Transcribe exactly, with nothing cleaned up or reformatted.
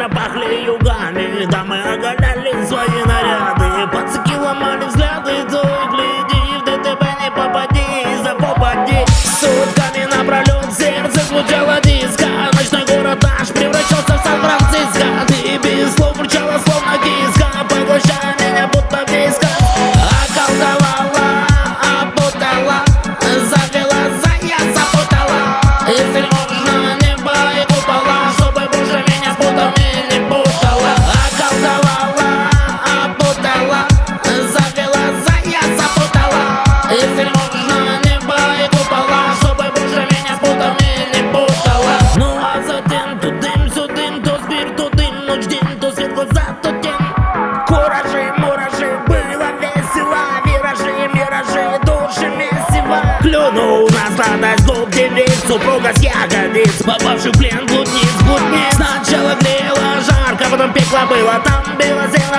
мокро пахли югами. Да мы оголяли свои наряды, пацаки ломали взгляды. То гляди, в ДТП не попади, за попади. Сутками напролет сердце звучало диско. Ночной город наш превращался в Сан-Франциско. Ты без слов бурчала, словно киска, поглощая меня будто близко. Околдовала, опутала, завела, зая запутала. Если можно небо и купола, чтобы больше меня спутал и не путала. Околдовала, опутала, завела, зая запутала. Если можно небо и купола, чтобы больше меня спутал и не путала. Ну а затем то дым, все дым, то спирт, то дым, ночь, день, то свет, глаза, то тень. Куражи, муражи, было весело, виражи, миражи, души месиво. Клюнул на сладость губ девиц, супруга с ягодиц, попавший в плен блудниц, блудниц. Сначала грело жарко, потом пекло было, там бело-зело.